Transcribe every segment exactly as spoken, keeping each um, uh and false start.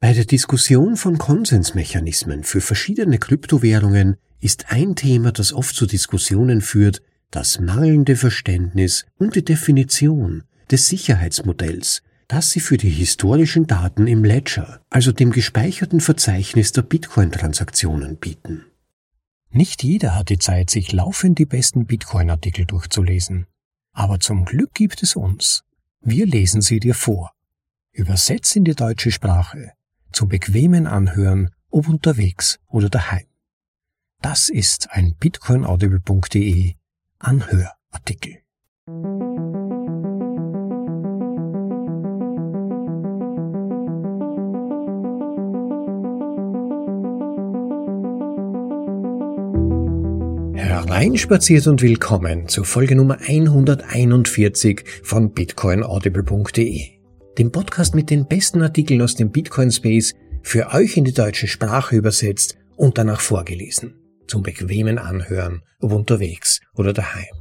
Bei der Diskussion von Konsensmechanismen für verschiedene Kryptowährungen ist ein Thema, das oft zu Diskussionen führt, das mangelnde Verständnis und die Definition des Sicherheitsmodells, das sie für die historischen Daten im Ledger, also dem gespeicherten Verzeichnis der Bitcoin-Transaktionen, bieten. Nicht jeder hat die Zeit, sich laufend die besten Bitcoin-Artikel durchzulesen. Aber zum Glück gibt es uns. Wir lesen sie dir vor. Übersetzt in die deutsche Sprache, zum bequemen Anhören, ob unterwegs oder daheim. Das ist ein bitcoinaudible punkt de Anhörartikel. Hereinspaziert und willkommen zur Folge Nummer hunderteinundvierzig von bitcoinaudible punkt de, dem Podcast mit den besten Artikeln aus dem Bitcoin-Space, für euch in die deutsche Sprache übersetzt und danach vorgelesen, zum bequemen Anhören, ob unterwegs oder daheim.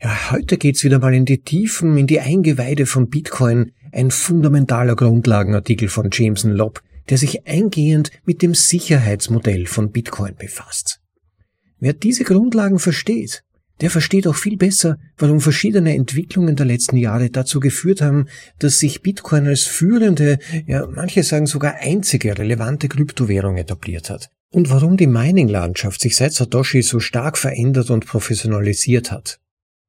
Ja, heute geht's wieder mal in die Tiefen, in die Eingeweide von Bitcoin, ein fundamentaler Grundlagenartikel von Jameson Lopp, der sich eingehend mit dem Sicherheitsmodell von Bitcoin befasst. Wer diese Grundlagen versteht, der versteht auch viel besser, warum verschiedene Entwicklungen der letzten Jahre dazu geführt haben, dass sich Bitcoin als führende, ja manche sagen sogar einzige relevante Kryptowährung etabliert hat und warum die Mining-Landschaft sich seit Satoshi so stark verändert und professionalisiert hat.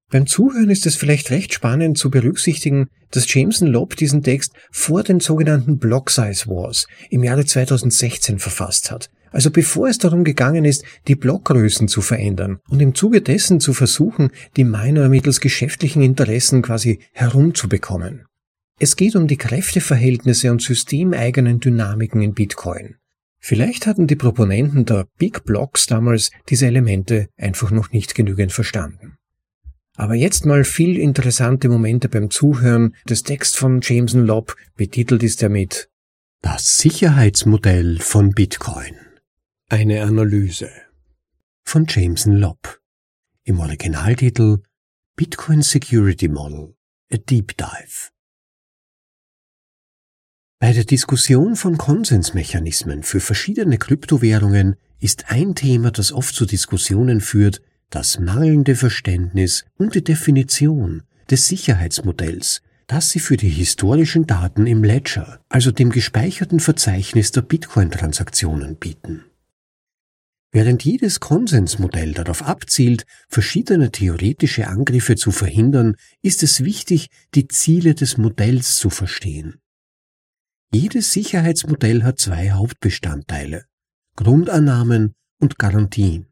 Beim Zuhören ist es vielleicht recht spannend zu berücksichtigen, dass Jameson Lopp diesen Text vor den sogenannten Block Size Wars im Jahre zweitausendsechzehn verfasst hat. Also bevor es darum gegangen ist, die Blockgrößen zu verändern und im Zuge dessen zu versuchen, die Miner mittels geschäftlichen Interessen quasi herumzubekommen. Es geht um die Kräfteverhältnisse und systemeigenen Dynamiken in Bitcoin. Vielleicht hatten die Proponenten der Big Blocks damals diese Elemente einfach noch nicht genügend verstanden. Aber jetzt mal viel interessante Momente beim Zuhören des Texts von Jameson Lopp, betitelt ist er mit Das Sicherheitsmodell von Bitcoin. Eine Analyse von Jameson Lopp. Im Originaltitel Bitcoin Security Model, a Deep Dive. Bei der Diskussion von Konsensmechanismen für verschiedene Kryptowährungen ist ein Thema, das oft zu Diskussionen führt, das mangelnde Verständnis und die Definition des Sicherheitsmodells, das sie für die historischen Daten im Ledger, also dem gespeicherten Verzeichnis der Bitcoin-Transaktionen, bieten. Während jedes Konsensmodell darauf abzielt, verschiedene theoretische Angriffe zu verhindern, ist es wichtig, die Ziele des Modells zu verstehen. Jedes Sicherheitsmodell hat zwei Hauptbestandteile: Grundannahmen und Garantien.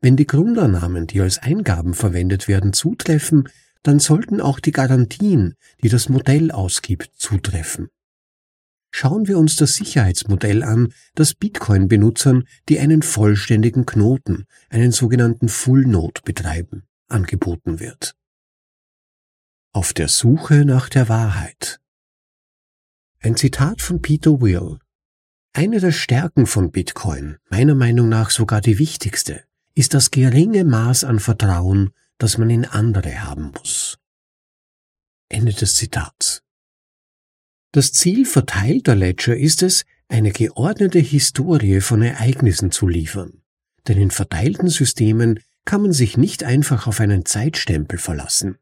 Wenn die Grundannahmen, die als Eingaben verwendet werden, zutreffen, dann sollten auch die Garantien, die das Modell ausgibt, zutreffen. Schauen wir uns das Sicherheitsmodell an, das Bitcoin-Benutzern, die einen vollständigen Knoten, einen sogenannten Full-Node betreiben, angeboten wird. Auf der Suche nach der Wahrheit. Ein Zitat von Peter Will. Eine der Stärken von Bitcoin, meiner Meinung nach sogar die wichtigste, ist das geringe Maß an Vertrauen, das man in andere haben muss. Ende des Zitats. Das Ziel verteilter Ledger ist es, eine geordnete Historie von Ereignissen zu liefern. Denn in verteilten Systemen kann man sich nicht einfach auf einen Zeitstempel verlassen.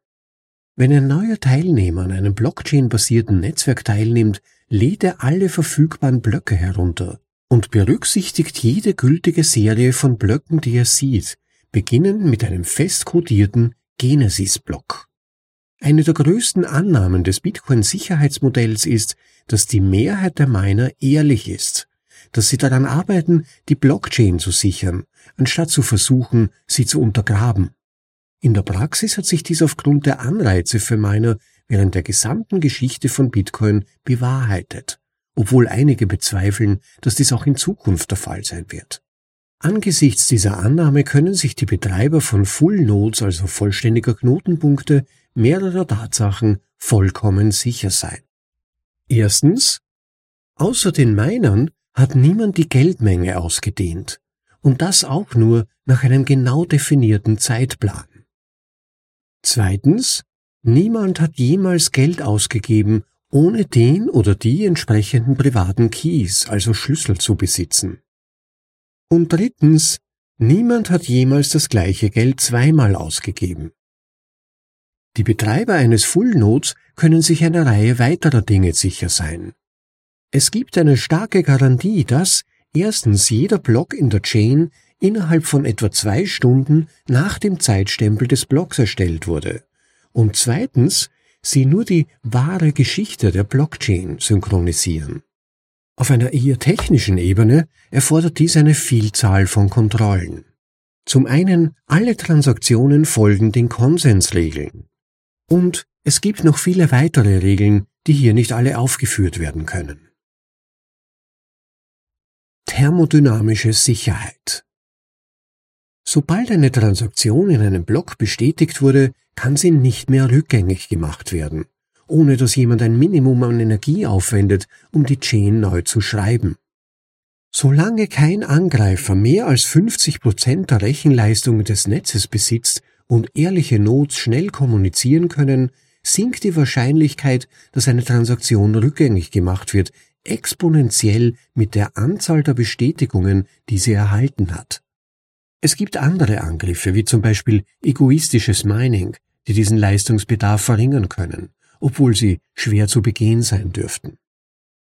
Wenn ein neuer Teilnehmer an einem Blockchain-basierten Netzwerk teilnimmt, lädt er alle verfügbaren Blöcke herunter und berücksichtigt jede gültige Serie von Blöcken, die er sieht, beginnend mit einem fest kodierten Genesis-Block. Eine der größten Annahmen des Bitcoin-Sicherheitsmodells ist, dass die Mehrheit der Miner ehrlich ist, dass sie daran arbeiten, die Blockchain zu sichern, anstatt zu versuchen, sie zu untergraben. In der Praxis hat sich dies aufgrund der Anreize für Miner während der gesamten Geschichte von Bitcoin bewahrheitet, obwohl einige bezweifeln, dass dies auch in Zukunft der Fall sein wird. Angesichts dieser Annahme können sich die Betreiber von Full Nodes, also vollständiger Knotenpunkte, mehrerer Tatsachen vollkommen sicher sein. Erstens, außer den Minern hat niemand die Geldmenge ausgedehnt und das auch nur nach einem genau definierten Zeitplan. Zweitens, niemand hat jemals Geld ausgegeben, ohne den oder die entsprechenden privaten Keys, also Schlüssel, zu besitzen. Und drittens, niemand hat jemals das gleiche Geld zweimal ausgegeben. Die Betreiber eines Full-Nodes können sich einer Reihe weiterer Dinge sicher sein. Es gibt eine starke Garantie, dass erstens jeder Block in der Chain innerhalb von etwa zwei Stunden nach dem Zeitstempel des Blocks erstellt wurde und zweitens sie nur die wahre Geschichte der Blockchain synchronisieren. Auf einer eher technischen Ebene erfordert dies eine Vielzahl von Kontrollen. Zum einen, alle Transaktionen folgen den Konsensregeln. Und es gibt noch viele weitere Regeln, die hier nicht alle aufgeführt werden können. Thermodynamische Sicherheit. Sobald eine Transaktion in einem Block bestätigt wurde, kann sie nicht mehr rückgängig gemacht werden, ohne dass jemand ein Minimum an Energie aufwendet, um die Chain neu zu schreiben. Solange kein Angreifer mehr als fünfzig Prozent der Rechenleistung des Netzes besitzt und ehrliche Nodes schnell kommunizieren können, sinkt die Wahrscheinlichkeit, dass eine Transaktion rückgängig gemacht wird, exponentiell mit der Anzahl der Bestätigungen, die sie erhalten hat. Es gibt andere Angriffe, wie zum Beispiel egoistisches Mining, die diesen Leistungsbedarf verringern können, obwohl sie schwer zu begehen sein dürften.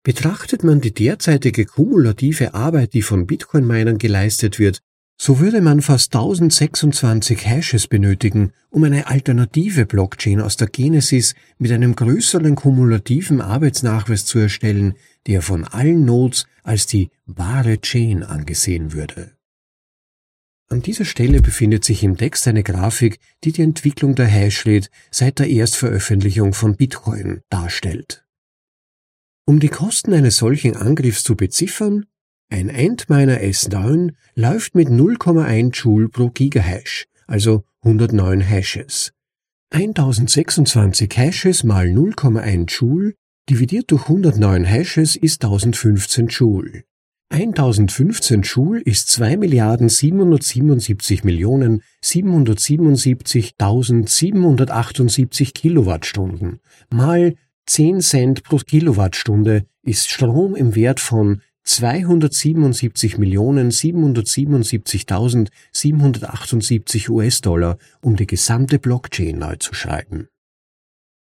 Betrachtet man die derzeitige kumulative Arbeit, die von Bitcoin-Minern geleistet wird, so würde man fast tausendsechsundzwanzig Hashes benötigen, um eine alternative Blockchain aus der Genesis mit einem größeren kumulativen Arbeitsnachweis zu erstellen, der von allen Nodes als die wahre Chain angesehen würde. An dieser Stelle befindet sich im Text eine Grafik, die die Entwicklung der Hashrate seit der Erstveröffentlichung von Bitcoin darstellt. Um die Kosten eines solchen Angriffs zu beziffern, ein Antminer S neun läuft mit null Komma eins Joule pro Gigahash, also hundertneun Hashes. tausendsechsundzwanzig Hashes mal null Komma eins Joule dividiert durch hundertneun Hashes ist tausendfünfzehn Joule. tausendfünfzehn Joule ist zwei Milliarden siebenhundertsiebenundsiebzig Millionen siebenhundertsiebenundsiebzigtausendsiebenhundertachtundsiebzig Kilowattstunden mal zehn Cent pro Kilowattstunde ist Strom im Wert von zweihundertsiebenundsiebzig Millionen siebenhundertsiebenundsiebzigtausendsiebenhundertachtundsiebzig U S-Dollar, um die gesamte Blockchain neu zu schreiben.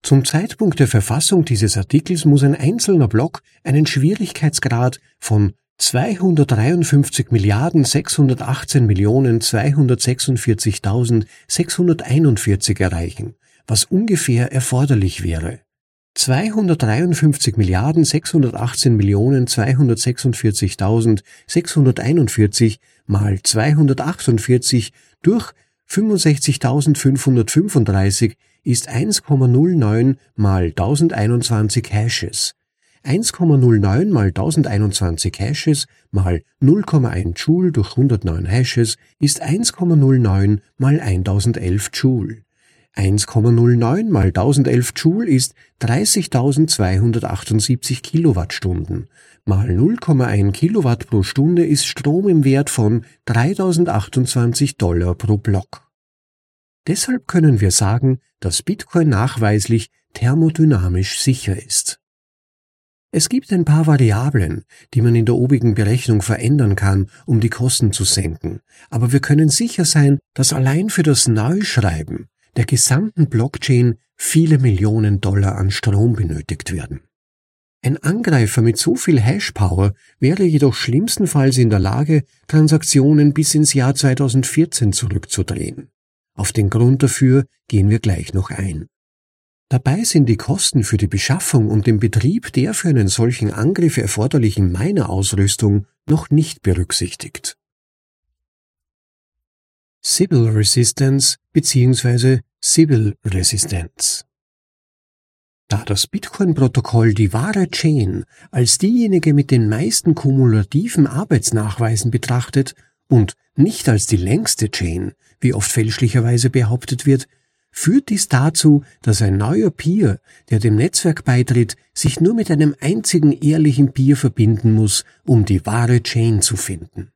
Zum Zeitpunkt der Verfassung dieses Artikels muss ein einzelner Block einen Schwierigkeitsgrad von zweihundertdreiundfünfzig Milliarden sechshundertachtzehn Millionen zweihundertsechsundvierzigtausendsechshunderteinundvierzig erreichen, was ungefähr erforderlich wäre. zweihundertdreiundfünfzig Milliarden sechshundertachtzehn Millionen zweihundertsechsundvierzigtausendsechshunderteinundvierzig mal zweihundertachtundvierzig durch fünfundsechzigtausendfünfhundertfünfunddreißig ist eins Komma null neun mal tausendeinundzwanzig Hashes. eins Komma null neun mal tausendeinundzwanzig Hashes mal null Komma eins Joule durch hundertneun Hashes ist eins Komma null neun mal tausendelf Joule. eins Komma null neun mal tausendelf Joule ist dreißigtausendzweihundertachtundsiebzig Kilowattstunden. Mal null Komma eins Kilowatt pro Stunde ist Strom im Wert von dreitausendzwanzig Dollar pro Block. Deshalb können wir sagen, dass Bitcoin nachweislich thermodynamisch sicher ist. Es gibt ein paar Variablen, die man in der obigen Berechnung verändern kann, um die Kosten zu senken, aber wir können sicher sein, dass allein für das Neuschreiben der gesamten Blockchain viele Millionen Dollar an Strom benötigt werden. Ein Angreifer mit so viel Hashpower wäre jedoch schlimmstenfalls in der Lage, Transaktionen bis ins Jahr zweitausendvierzehn zurückzudrehen. Auf den Grund dafür gehen wir gleich noch ein. Dabei sind die Kosten für die Beschaffung und den Betrieb der für einen solchen Angriff erforderlichen Miner-Ausrüstung noch nicht berücksichtigt. Sybil Resistance bzw. Sybil-Resistenz. Da das Bitcoin-Protokoll die wahre Chain als diejenige mit den meisten kumulativen Arbeitsnachweisen betrachtet und nicht als die längste Chain, wie oft fälschlicherweise behauptet wird, führt dies dazu, dass ein neuer Peer, der dem Netzwerk beitritt, sich nur mit einem einzigen ehrlichen Peer verbinden muss, um die wahre Chain zu finden.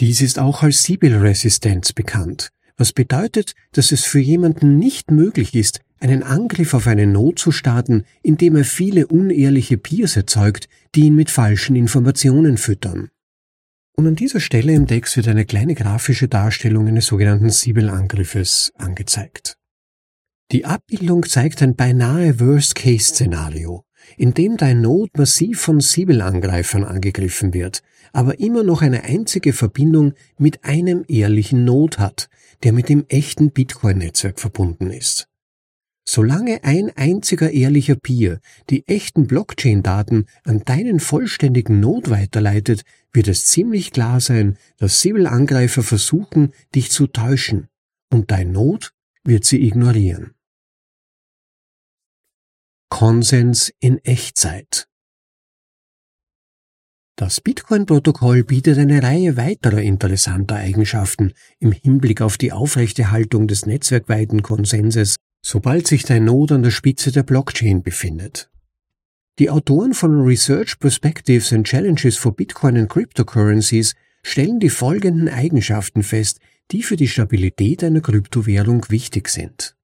Dies ist auch als Sybil-Resistenz bekannt, was bedeutet, dass es für jemanden nicht möglich ist, einen Angriff auf eine Not zu starten, indem er viele unehrliche Peers erzeugt, die ihn mit falschen Informationen füttern. Und an dieser Stelle im Text wird eine kleine grafische Darstellung eines sogenannten Siebel-Angriffes angezeigt. Die Abbildung zeigt ein beinahe Worst-Case-Szenario, in dem dein Node massiv von Siebel-Angreifern angegriffen wird, aber immer noch eine einzige Verbindung mit einem ehrlichen Node hat, der mit dem echten Bitcoin-Netzwerk verbunden ist. Solange ein einziger ehrlicher Peer die echten Blockchain-Daten an deinen vollständigen Node weiterleitet, wird es ziemlich klar sein, dass Siebel-Angreifer versuchen, dich zu täuschen, und dein Node wird sie ignorieren. Konsens in Echtzeit. Das Bitcoin-Protokoll bietet eine Reihe weiterer interessanter Eigenschaften im Hinblick auf die Aufrechterhaltung des netzwerkweiten Konsenses, sobald sich dein Node an der Spitze der Blockchain befindet. Die Autoren von Research Perspectives and Challenges for Bitcoin and Cryptocurrencies stellen die folgenden Eigenschaften fest, die für die Stabilität einer Kryptowährung wichtig sind.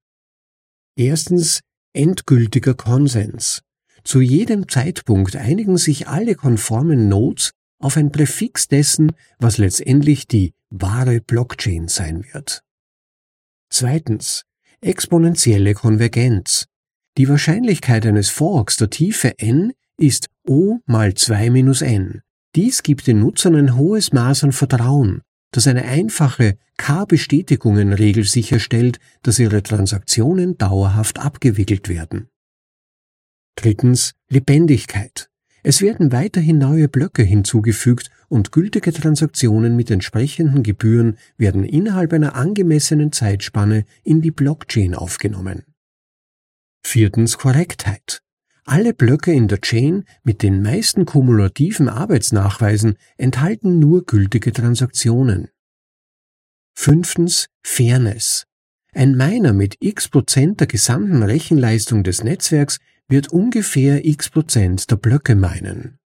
Erstens, endgültiger Konsens. Zu jedem Zeitpunkt einigen sich alle konformen Nodes auf ein Präfix dessen, was letztendlich die wahre Blockchain sein wird. Zweitens, exponentielle Konvergenz. Die Wahrscheinlichkeit eines Forks der Tiefe n ist O mal zwei minus n. Dies gibt den Nutzern ein hohes Maß an Vertrauen, dass eine einfache K-Bestätigungen-Regel sicherstellt, dass ihre Transaktionen dauerhaft abgewickelt werden. Drittens, Lebendigkeit. Es werden weiterhin neue Blöcke hinzugefügt und gültige Transaktionen mit entsprechenden Gebühren werden innerhalb einer angemessenen Zeitspanne in die Blockchain aufgenommen. Viertens, Korrektheit. Alle Blöcke in der Chain mit den meisten kumulativen Arbeitsnachweisen enthalten nur gültige Transaktionen. Fünftens, Fairness. Ein Miner mit x Prozent der gesamten Rechenleistung des Netzwerks wird ungefähr x Prozent der Blöcke minen.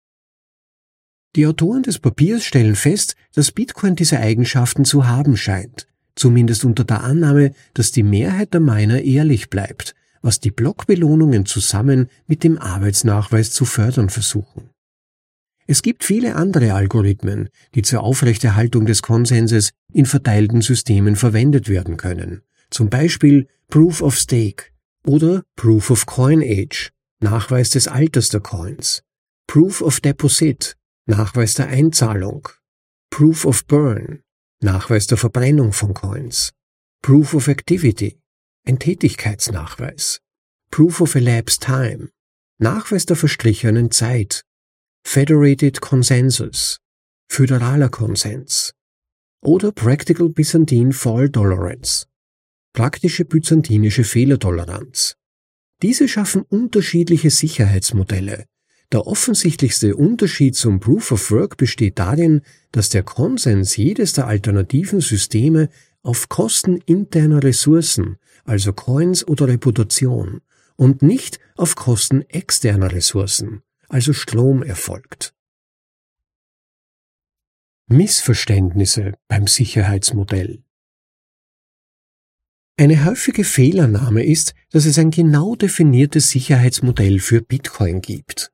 Die Autoren des Papiers stellen fest, dass Bitcoin diese Eigenschaften zu haben scheint, zumindest unter der Annahme, dass die Mehrheit der Miner ehrlich bleibt, was die Blockbelohnungen zusammen mit dem Arbeitsnachweis zu fördern versuchen. Es gibt viele andere Algorithmen, die zur Aufrechterhaltung des Konsenses in verteilten Systemen verwendet werden können, zum Beispiel Proof of Stake oder Proof of Coin Age, Nachweis des Alters der Coins, Proof of Deposit, Nachweis der Einzahlung, Proof of Burn, Nachweis der Verbrennung von Coins, Proof of Activity, ein Tätigkeitsnachweis, Proof of Elapsed Time, Nachweis der verstrichenen Zeit, Federated Consensus, föderaler Konsens oder Practical Byzantine Fault Tolerance, praktische byzantinische Fehlertoleranz. Diese schaffen unterschiedliche Sicherheitsmodelle. Der offensichtlichste Unterschied zum Proof of Work besteht darin, dass der Konsens jedes der alternativen Systeme auf Kosten interner Ressourcen, also Coins oder Reputation, und nicht auf Kosten externer Ressourcen, also Strom, erfolgt. Missverständnisse beim Sicherheitsmodell. Eine häufige Fehlannahme ist, dass es ein genau definiertes Sicherheitsmodell für Bitcoin gibt.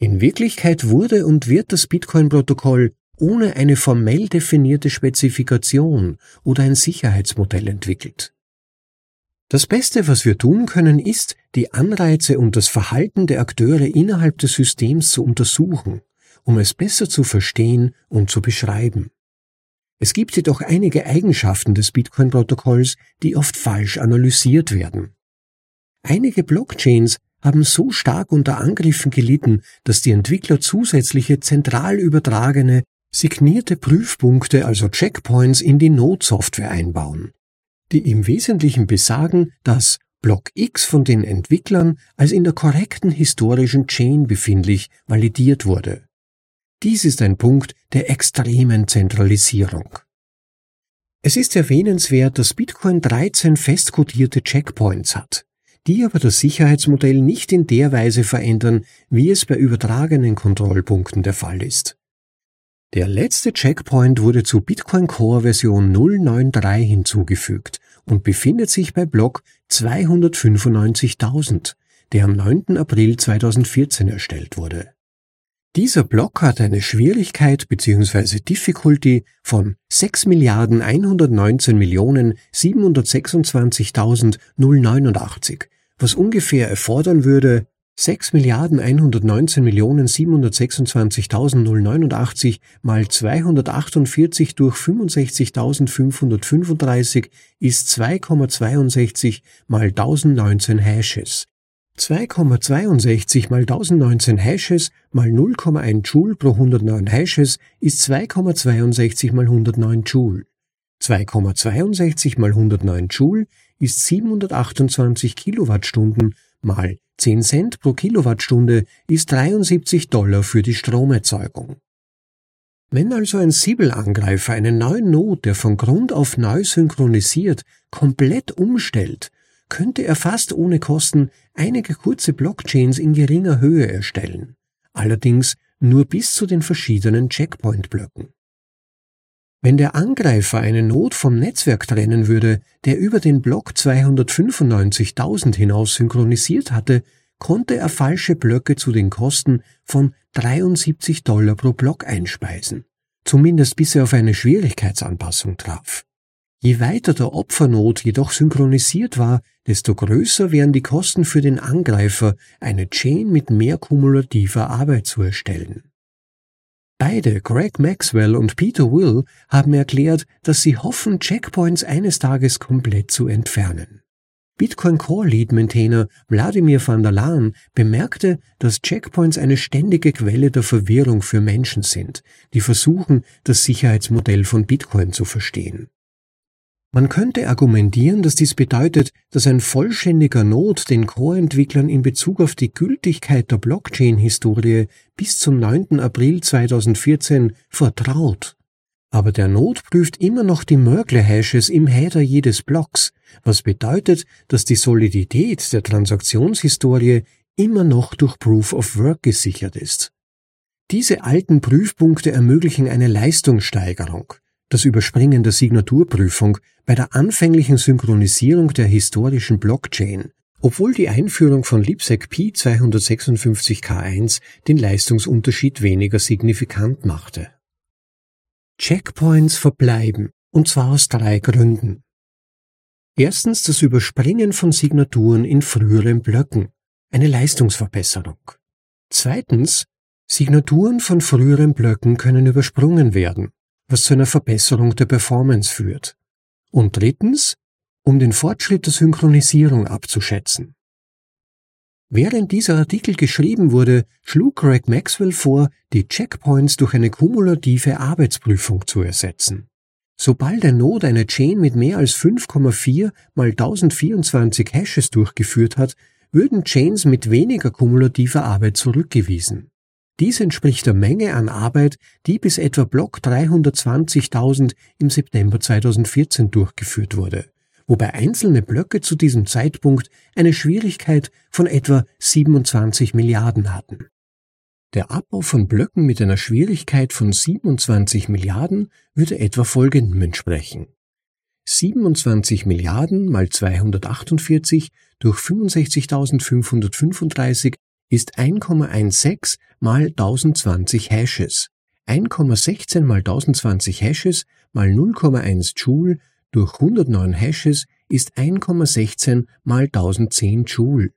In Wirklichkeit wurde und wird das Bitcoin-Protokoll ohne eine formell definierte Spezifikation oder ein Sicherheitsmodell entwickelt. Das Beste, was wir tun können, ist, die Anreize und das Verhalten der Akteure innerhalb des Systems zu untersuchen, um es besser zu verstehen und zu beschreiben. Es gibt jedoch einige Eigenschaften des Bitcoin-Protokolls, die oft falsch analysiert werden. Einige Blockchains haben so stark unter Angriffen gelitten, dass die Entwickler zusätzliche zentral übertragene, signierte Prüfpunkte, also Checkpoints, in die Node-Software einbauen, die im Wesentlichen besagen, dass Block X von den Entwicklern als in der korrekten historischen Chain befindlich validiert wurde. Dies ist ein Punkt der extremen Zentralisierung. Es ist erwähnenswert, dass Bitcoin dreizehn festkodierte Checkpoints hat, die aber das Sicherheitsmodell nicht in der Weise verändern, wie es bei übertragenen Kontrollpunkten der Fall ist. Der letzte Checkpoint wurde zu Bitcoin Core Version null Punkt neun drei hinzugefügt und befindet sich bei Block zweihundertfünfundneunzigtausend, der am neunten April zweitausendvierzehn erstellt wurde. Dieser Block hat eine Schwierigkeit bzw. Difficulty von sechs Milliarden einhundertneunzehn Millionen siebenhundertsechsundzwanzigtausend neunundachtzig, was ungefähr erfordern würde, sechs Milliarden einhundertneunzehn Millionen siebenhundertsechsundzwanzigtausend neunundachtzig mal zweihundertachtundvierzig durch fünfundsechzigtausendfünfhundertfünfunddreißig ist zwei Komma sechs zwei mal tausendneunzehn Hashes. zwei Komma sechs zwei mal tausendneunzehn Hashes mal null Komma eins Joule pro hundertneun Hashes ist zwei Komma sechs zwei mal hundertneun Joule. zwei Komma sechs zwei mal hundertneun Joule ist siebenhundertachtundzwanzig Kilowattstunden mal zehn Cent pro Kilowattstunde ist dreiundsiebzig Dollar für die Stromerzeugung. Wenn also ein Sibyl-Angreifer einen neuen Node, der von Grund auf neu synchronisiert, komplett umstellt, könnte er fast ohne Kosten einige kurze Blockchains in geringer Höhe erstellen, allerdings nur bis zu den verschiedenen Checkpoint-Blöcken. Wenn der Angreifer einen Node vom Netzwerk trennen würde, der über den Block zweihundertfünfundneunzigtausend hinaus synchronisiert hatte, konnte er falsche Blöcke zu den Kosten von dreiundsiebzig Dollar pro Block einspeisen, zumindest bis er auf eine Schwierigkeitsanpassung traf. Je weiter der Opfernode jedoch synchronisiert war, desto größer wären die Kosten für den Angreifer, eine Chain mit mehr kumulativer Arbeit zu erstellen. Beide, Greg Maxwell und Peter Will, haben erklärt, dass sie hoffen, Checkpoints eines Tages komplett zu entfernen. Bitcoin Core Lead Maintainer Vladimir van der Laan bemerkte, dass Checkpoints eine ständige Quelle der Verwirrung für Menschen sind, die versuchen, das Sicherheitsmodell von Bitcoin zu verstehen. Man könnte argumentieren, dass dies bedeutet, dass ein vollständiger Node den Core-Entwicklern in Bezug auf die Gültigkeit der Blockchain-Historie bis zum neunten April zweitausendvierzehn vertraut. Aber der Node prüft immer noch die Merkle-Hashes im Header jedes Blocks, was bedeutet, dass die Solidität der Transaktionshistorie immer noch durch Proof of Work gesichert ist. Diese alten Prüfpunkte ermöglichen eine Leistungssteigerung. Das Überspringen der Signaturprüfung bei der anfänglichen Synchronisierung der historischen Blockchain, obwohl die Einführung von LIBSEC P zweihundertsechsundfünfzig K eins den Leistungsunterschied weniger signifikant machte. Checkpoints verbleiben, und zwar aus drei Gründen. Erstens das Überspringen von Signaturen in früheren Blöcken, eine Leistungsverbesserung. Zweitens, Signaturen von früheren Blöcken können übersprungen werden, was zu einer Verbesserung der Performance führt. Und drittens, um den Fortschritt der Synchronisierung abzuschätzen. Während dieser Artikel geschrieben wurde, schlug Greg Maxwell vor, die Checkpoints durch eine kumulative Arbeitsprüfung zu ersetzen. Sobald ein Node eine Chain mit mehr als fünf Komma vier mal tausendvierundzwanzig Hashes durchgeführt hat, würden Chains mit weniger kumulativer Arbeit zurückgewiesen. Dies entspricht der Menge an Arbeit, die bis etwa Block dreihundertzwanzigtausend im September zweitausendvierzehn durchgeführt wurde, wobei einzelne Blöcke zu diesem Zeitpunkt eine Schwierigkeit von etwa siebenundzwanzig Milliarden hatten. Der Abbau von Blöcken mit einer Schwierigkeit von siebenundzwanzig Milliarden würde etwa folgendem entsprechen: siebenundzwanzig Milliarden mal zweihundertachtundvierzig durch fünfundsechzigtausendfünfhundertfünfunddreißig ist eins Komma sechzehn mal tausendzwanzig Hashes, eins Komma sechzehn mal tausendzwanzig Hashes mal null Komma eins Joule durch hundertneun Hashes ist eins Komma sechzehn mal tausendzehn Joule.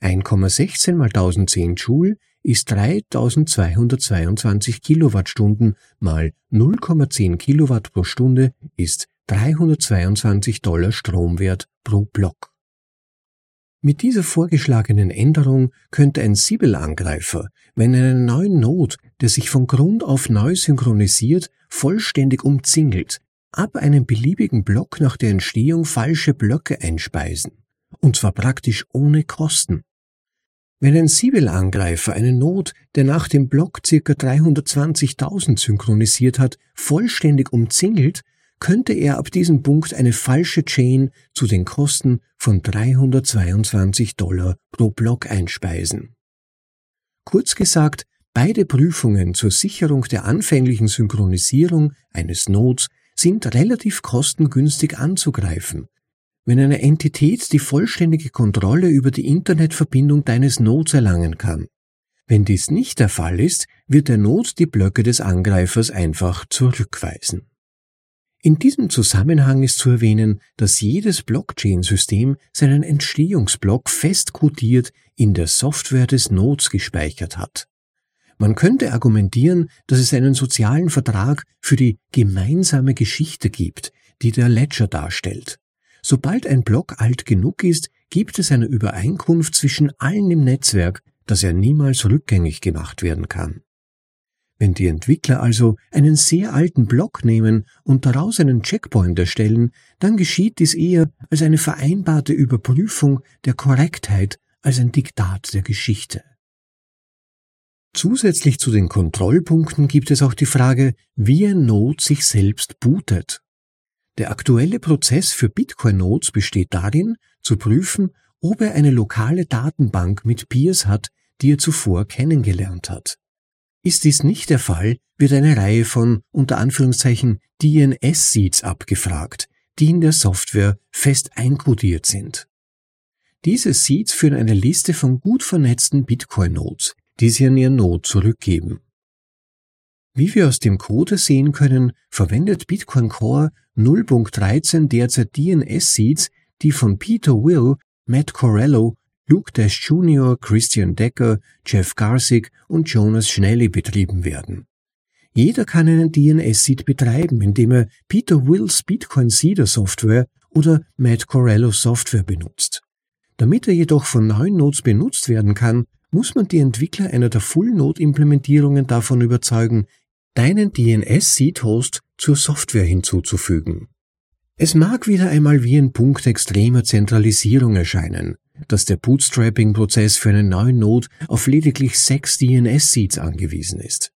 eins Komma sechzehn mal tausendzehn Joule ist dreitausendzweihundertzweiundzwanzig Kilowattstunden mal null Komma zehn Kilowatt pro Stunde ist dreihundertzweiundzwanzig Dollar Stromwert pro Block. Mit dieser vorgeschlagenen Änderung könnte ein Sibyl-Angreifer, wenn er einen neuen Node, der sich von Grund auf neu synchronisiert, vollständig umzingelt, ab einem beliebigen Block nach der Entstehung falsche Blöcke einspeisen, und zwar praktisch ohne Kosten. Wenn ein Sibyl-Angreifer einen Node, der nach dem Block ca. dreihundertzwanzigtausend synchronisiert hat, vollständig umzingelt, könnte er ab diesem Punkt eine falsche Chain zu den Kosten von dreihundertzweiundzwanzig Dollar pro Block einspeisen. Kurz gesagt, beide Prüfungen zur Sicherung der anfänglichen Synchronisierung eines Nodes sind relativ kostengünstig anzugreifen, Wenn eine Entität die vollständige Kontrolle über die Internetverbindung deines Nodes erlangen kann. Wenn dies nicht der Fall ist, wird der Node die Blöcke des Angreifers einfach zurückweisen. In diesem Zusammenhang ist zu erwähnen, dass jedes Blockchain-System seinen Entstehungsblock fest kodiert in der Software des Nodes gespeichert hat. Man könnte argumentieren, dass es einen sozialen Vertrag für die gemeinsame Geschichte gibt, die der Ledger darstellt. Sobald ein Block alt genug ist, gibt es eine Übereinkunft zwischen allen im Netzwerk, dass er niemals rückgängig gemacht werden kann. Wenn die Entwickler also einen sehr alten Block nehmen und daraus einen Checkpoint erstellen, dann geschieht dies eher als eine vereinbarte Überprüfung der Korrektheit als ein Diktat der Geschichte. Zusätzlich zu den Kontrollpunkten gibt es auch die Frage, wie ein Node sich selbst bootet. Der aktuelle Prozess für Bitcoin-Nodes besteht darin, zu prüfen, ob er eine lokale Datenbank mit Peers hat, die er zuvor kennengelernt hat. Ist dies nicht der Fall, wird eine Reihe von unter Anführungszeichen D N S-Seeds abgefragt, die in der Software fest einkodiert sind. Diese Seeds führen eine Liste von gut vernetzten Bitcoin-Nodes, die sie an ihr Node zurückgeben. Wie wir aus dem Code sehen können, verwendet Bitcoin Core null Punkt dreizehn derzeit D N S-Seeds, die von Peter Will, Matt Corello, Luke Dash Junior, Christian Decker, Jeff Garsick und Jonas Schnelli betrieben werden. Jeder kann einen D N S-Seed betreiben, indem er Peter Wills Bitcoin-Seeder-Software oder Matt Corello-Software benutzt. Damit er jedoch von neuen Nodes benutzt werden kann, muss man die Entwickler einer der Full-Node-Implementierungen davon überzeugen, deinen D N S-Seed-Host zur Software hinzuzufügen. Es mag wieder einmal wie ein Punkt extremer Zentralisierung erscheinen, dass der Bootstrapping-Prozess für einen neuen Node auf lediglich sechs D N S-Seeds angewiesen ist.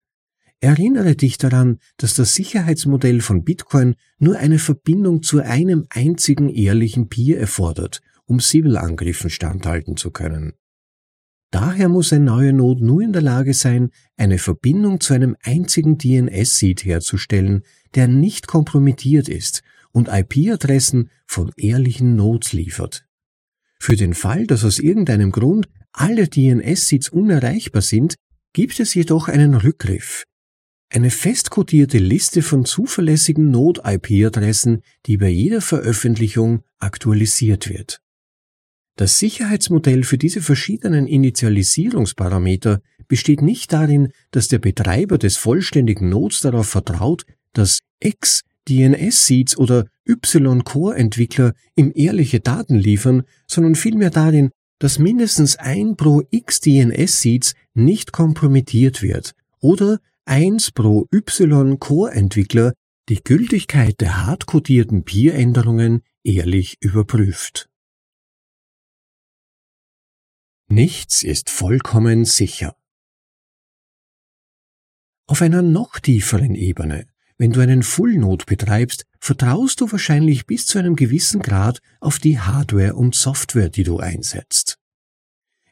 Erinnere dich daran, dass das Sicherheitsmodell von Bitcoin nur eine Verbindung zu einem einzigen ehrlichen Peer erfordert, um Sibyl-Angriffen standhalten zu können. Daher muss ein neuer Node nur in der Lage sein, eine Verbindung zu einem einzigen D N S-Seed herzustellen, der nicht kompromittiert ist und I P-Adressen von ehrlichen Nodes liefert. Für den Fall, dass aus irgendeinem Grund alle D N S-Seeds unerreichbar sind, gibt es jedoch einen Rückgriff. Eine fest kodierte Liste von zuverlässigen Node-I P-Adressen, die bei jeder Veröffentlichung aktualisiert wird. Das Sicherheitsmodell für diese verschiedenen Initialisierungsparameter besteht nicht darin, dass der Betreiber des vollständigen Nodes darauf vertraut, dass X D N S-Seeds oder Y-Core-Entwickler ihm ehrliche Daten liefern, sondern vielmehr darin, dass mindestens ein pro X D N S-Seeds nicht kompromittiert wird oder eins pro Y-Core-Entwickler die Gültigkeit der hardcodierten Peer-Änderungen ehrlich überprüft. Nichts ist vollkommen sicher. Auf einer noch tieferen Ebene, wenn du einen Full-Node betreibst, vertraust du wahrscheinlich bis zu einem gewissen Grad auf die Hardware und Software, die du einsetzt.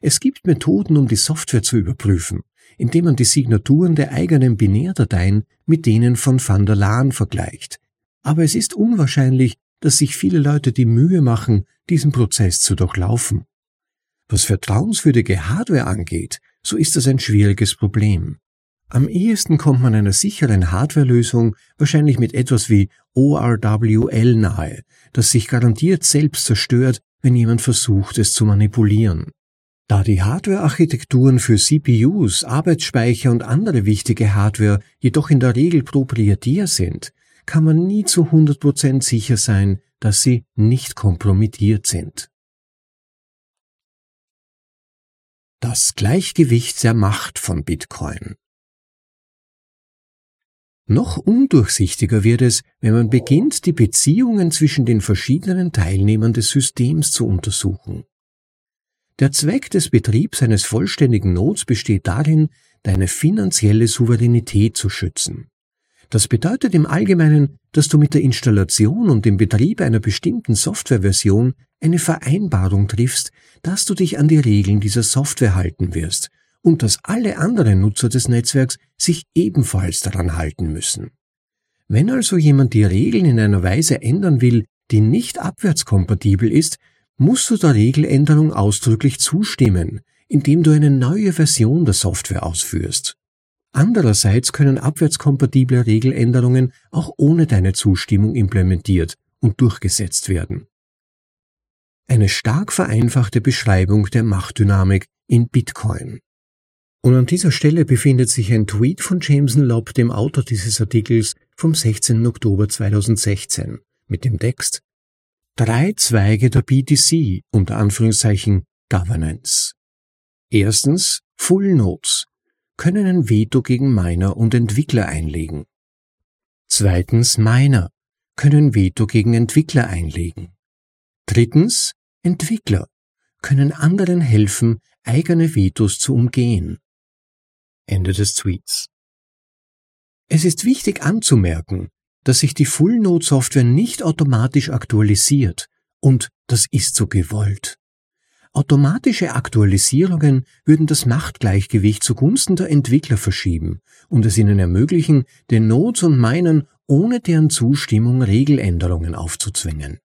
Es gibt Methoden, um die Software zu überprüfen, indem man die Signaturen der eigenen Binärdateien mit denen von van der Laan vergleicht. Aber es ist unwahrscheinlich, dass sich viele Leute die Mühe machen, diesen Prozess zu durchlaufen. Was vertrauenswürdige Hardware angeht, so ist das ein schwieriges Problem. Am ehesten kommt man einer sicheren Hardwarelösung wahrscheinlich mit etwas wie O R W L nahe, das sich garantiert selbst zerstört, wenn jemand versucht, es zu manipulieren. Da die Hardwarearchitekturen für C P Us, Arbeitsspeicher und andere wichtige Hardware jedoch in der Regel proprietär sind, kann man nie zu hundert Prozent sicher sein, dass sie nicht kompromittiert sind. Das Gleichgewicht der Macht von Bitcoin. Noch undurchsichtiger wird es, wenn man beginnt, die Beziehungen zwischen den verschiedenen Teilnehmern des Systems zu untersuchen. Der Zweck des Betriebs eines vollständigen Nodes besteht darin, deine finanzielle Souveränität zu schützen. Das bedeutet im Allgemeinen, dass du mit der Installation und dem Betrieb einer bestimmten Softwareversion eine Vereinbarung triffst, dass du dich an die Regeln dieser Software halten wirst und dass alle anderen Nutzer des Netzwerks sich ebenfalls daran halten müssen. Wenn also jemand die Regeln in einer Weise ändern will, die nicht abwärtskompatibel ist, musst du der Regeländerung ausdrücklich zustimmen, indem du eine neue Version der Software ausführst. Andererseits können abwärtskompatible Regeländerungen auch ohne deine Zustimmung implementiert und durchgesetzt werden. Eine stark vereinfachte Beschreibung der Machtdynamik in Bitcoin. Und an dieser Stelle befindet sich ein Tweet von Jameson Lopp, dem Autor dieses Artikels, vom sechzehnten Oktober zweitausendsechzehn, mit dem Text Drei Zweige der B T C, unter Anführungszeichen Governance. Erstens, Full Nodes können ein Veto gegen Miner und Entwickler einlegen. Zweitens, Miner können Veto gegen Entwickler einlegen. Drittens, Entwickler können anderen helfen, eigene Vetos zu umgehen. Ende des Tweets. Es ist wichtig anzumerken, dass sich die Full-Node-Software nicht automatisch aktualisiert, und das ist so gewollt. Automatische Aktualisierungen würden das Machtgleichgewicht zugunsten der Entwickler verschieben und es ihnen ermöglichen, den Nodes und Minern ohne deren Zustimmung Regeländerungen aufzuzwingen.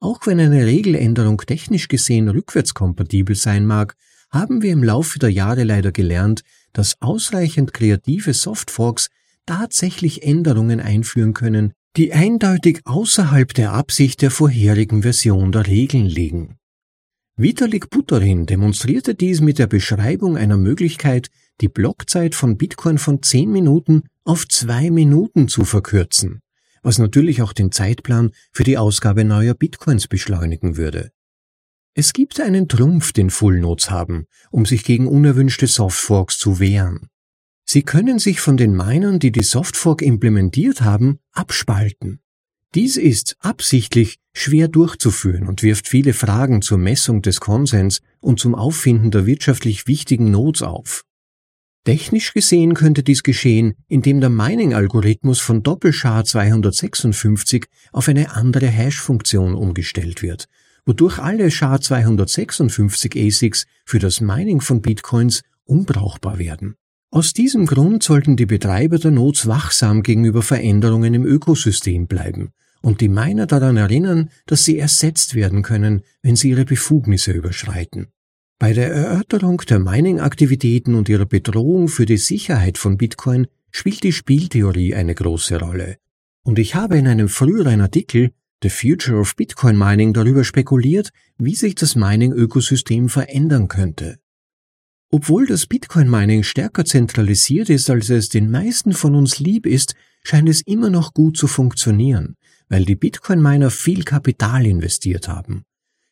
Auch wenn eine Regeländerung technisch gesehen rückwärtskompatibel sein mag, haben wir im Laufe der Jahre leider gelernt, dass ausreichend kreative Softforks tatsächlich Änderungen einführen können, die eindeutig außerhalb der Absicht der vorherigen Version der Regeln liegen. Vitalik Buterin demonstrierte dies mit der Beschreibung einer Möglichkeit, die Blockzeit von Bitcoin von zehn Minuten auf zwei Minuten zu verkürzen, was natürlich auch den Zeitplan für die Ausgabe neuer Bitcoins beschleunigen würde. Es gibt einen Trumpf, den Full-Nodes haben, um sich gegen unerwünschte Softforks zu wehren. Sie können sich von den Minern, die die Softfork implementiert haben, abspalten. Dies ist absichtlich schwer durchzuführen und wirft viele Fragen zur Messung des Konsens und zum Auffinden der wirtschaftlich wichtigen Nodes auf. Technisch gesehen könnte dies geschehen, indem der Mining-Algorithmus von Doppel-S H A zweihundertsechsundfünfzig auf eine andere Hash-Funktion umgestellt wird, wodurch alle S H A zweihundertsechsundfünfzig A S I Cs für das Mining von Bitcoins unbrauchbar werden. Aus diesem Grund sollten die Betreiber der Nodes wachsam gegenüber Veränderungen im Ökosystem bleiben und die Miner daran erinnern, dass sie ersetzt werden können, wenn sie ihre Befugnisse überschreiten. Bei der Erörterung der Mining-Aktivitäten und ihrer Bedrohung für die Sicherheit von Bitcoin spielt die Spieltheorie eine große Rolle. Und ich habe in einem früheren Artikel The Future of Bitcoin Mining darüber spekuliert, wie sich das Mining-Ökosystem verändern könnte. Obwohl das Bitcoin-Mining stärker zentralisiert ist, als es den meisten von uns lieb ist, scheint es immer noch gut zu funktionieren, weil die Bitcoin-Miner viel Kapital investiert haben.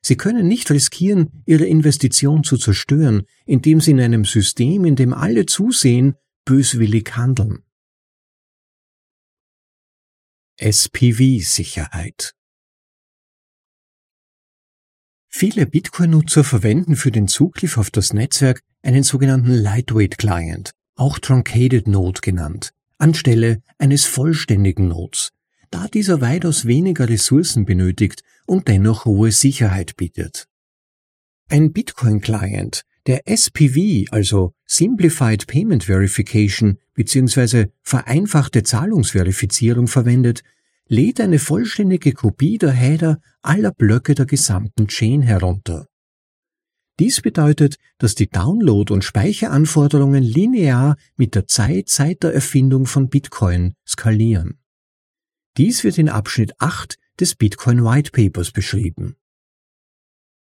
Sie können nicht riskieren, ihre Investition zu zerstören, indem sie in einem System, in dem alle zusehen, böswillig handeln. S P V-Sicherheit. Viele Bitcoin-Nutzer verwenden für den Zugriff auf das Netzwerk einen sogenannten Lightweight-Client, auch Truncated Node genannt, anstelle eines vollständigen Nodes, da dieser weitaus weniger Ressourcen benötigt und dennoch hohe Sicherheit bietet. Ein Bitcoin-Client, der S P V, also Simplified Payment Verification bzw. vereinfachte Zahlungsverifizierung verwendet, lädt eine vollständige Kopie der Header aller Blöcke der gesamten Chain herunter. Dies bedeutet, dass die Download- und Speicheranforderungen linear mit der Zeit seit der Erfindung von Bitcoin skalieren. Dies wird in Abschnitt acht des Bitcoin White Papers beschrieben.